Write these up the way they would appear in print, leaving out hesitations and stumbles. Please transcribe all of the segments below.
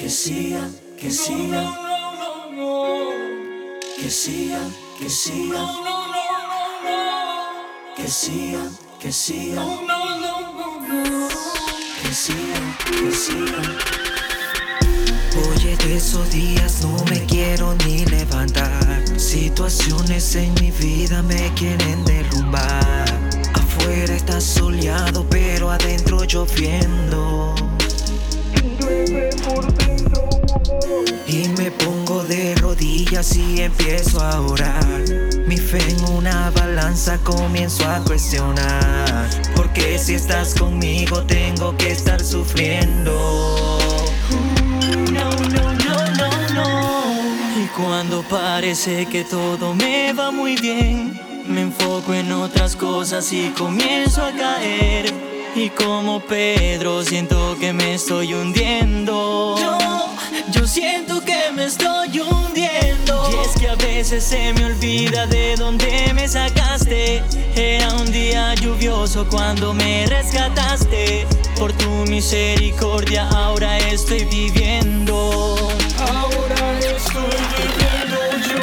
que siga, que siga, que siga, que siga, que siga, que siga, que siga, que siga. Oye, de esos días no me quiero ni levantar. Situaciones en mi vida me quieren derrumbar. Afuera está soleado, pero adentro lloviendo. Y me pongo de rodillas y empiezo a orar. Mi fe en una balanza comienzo a cuestionar. Porque si estás conmigo tengo que estar sufriendo. No, no, no, no, no. Y cuando parece que todo me va muy bien, me enfoco en otras cosas y comienzo a caer. Y como Pedro siento que me estoy hundiendo. Yo siento que me estoy hundiendo. Y es que a veces se me olvida de dónde me sacaste. Era un día lluvioso cuando me rescataste. Por tu misericordia ahora estoy viviendo. Ahora estoy viviendo yo.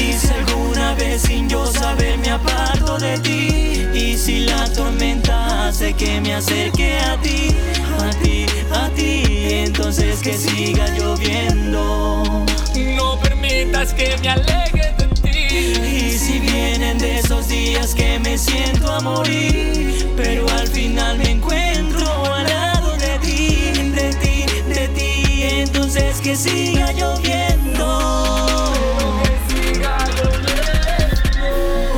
Y si alguna vez sin yo saber me aparto de ti, y si la tormenta hace que me acerque a ti, a ti, a ti, entonces que siga lloviendo. No permitas que me aleje de ti. Y si vienen de esos días que me siento a morir, pero al final me encuentro al lado de ti, de ti, de ti, entonces que siga lloviendo. Que siga lloviendo.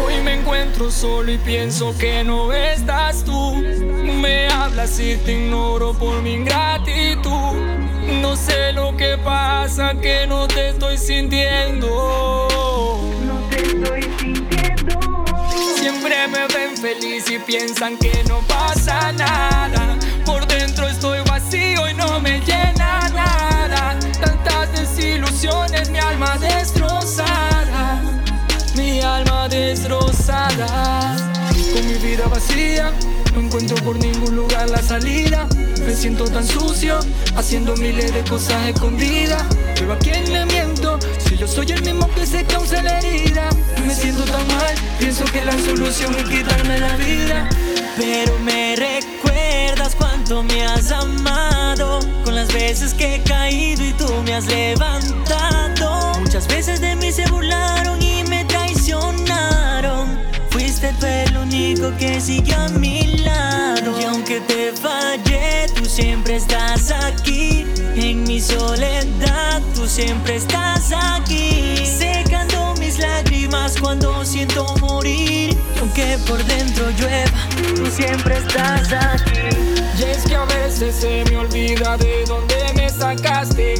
Hoy me encuentro solo y pienso que no estás tú. Me hablas y te ignoro por mi ingratitud. No sé lo que pasa, que no te estoy sintiendo. No te estoy sintiendo. Siempre me ven feliz y piensan que no pasa nada. Por dentro estoy vacío y no me llena nada. Tantas desilusiones, mi alma destrozada. Mi alma destrozada. Con mi vida vacía, no encuentro por ningún lugar la salida. Me siento tan sucio, haciendo miles de cosas escondidas. Pero ¿a quién le miento? Si yo soy el mismo que se causa la herida. Me siento tan mal, pienso que la solución es quitarme la vida. Pero me recuerdas cuánto me has amado, con las veces que he caído y tú me has levantado. Muchas veces de mí se burlaron y me traicionaron. Fuiste tú el único que sigue a mi lado. Y aunque te fallé, tú siempre estás aquí. En mi soledad, tú siempre estás aquí, secando mis lágrimas cuando siento morir. Y aunque por dentro llueva, tú siempre estás aquí. Y es que a veces se me olvida de dónde me sacaste.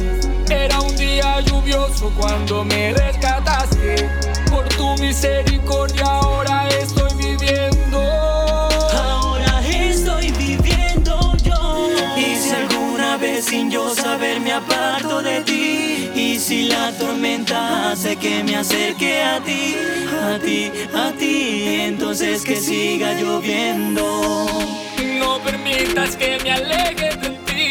Era un día lluvioso cuando me rescataste. Por tu misericordia ahora estoy viviendo. Ahora estoy viviendo yo. Y si alguna vez sin yo saber me aparto de ti, y si la tormenta hace que me acerque a ti, a ti, a ti, entonces que siga lloviendo. No permitas que me aleje de ti.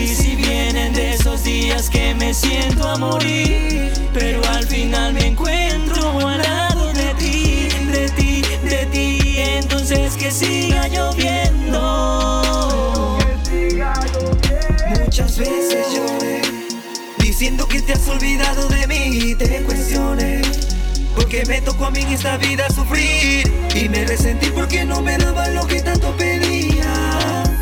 Y si vienen de esos días que me siento a morir, pero al final me encuentro al lado de ti, de ti, de ti, entonces que siga lloviendo. Que siga lloviendo. Muchas veces lloré, diciendo que te has olvidado de mí, y te cuestioné, porque me tocó a mí en esta vida sufrir. Y me resentí porque no me daba lo que tanto pedía.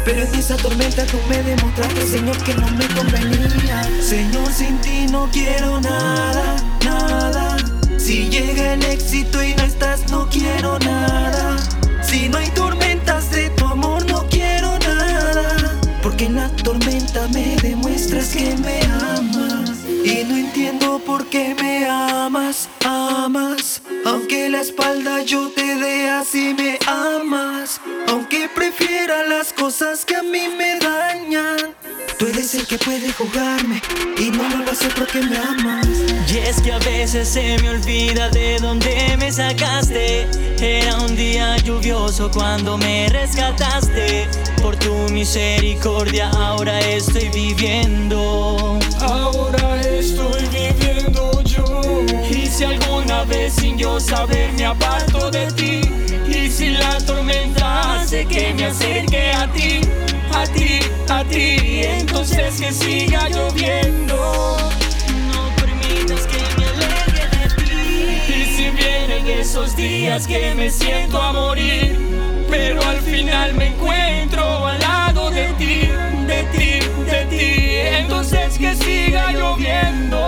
Pero en esa tormenta tú me demostraste, Señor, que no me convenía. Señor, sin ti no quiero nada, nada. Si llega el éxito y no estás, no quiero nada. Si no hay tormentas de tu amor, no quiero nada. Porque en la tormenta me demuestras que me amas. Y no entiendo por qué me amas, amas. Aunque la espalda yo te dé, así me amas. Aunque prefiera las cosas que a mí me dañan, tú eres el que puede jugarme y no lo vas a hacer porque me amas. Y es que a veces se me olvida de dónde me sacaste. Era un día lluvioso cuando me rescataste. Por tu misericordia ahora estoy viviendo. sin yo saber me aparto de ti, y si la tormenta hace que me acerque a ti, a ti, a ti, entonces que siga lloviendo. No permitas que me aleje de ti. Y si vienen esos días que me siento a morir, pero al final me encuentro al lado de ti, de ti, de ti, entonces que siga lloviendo.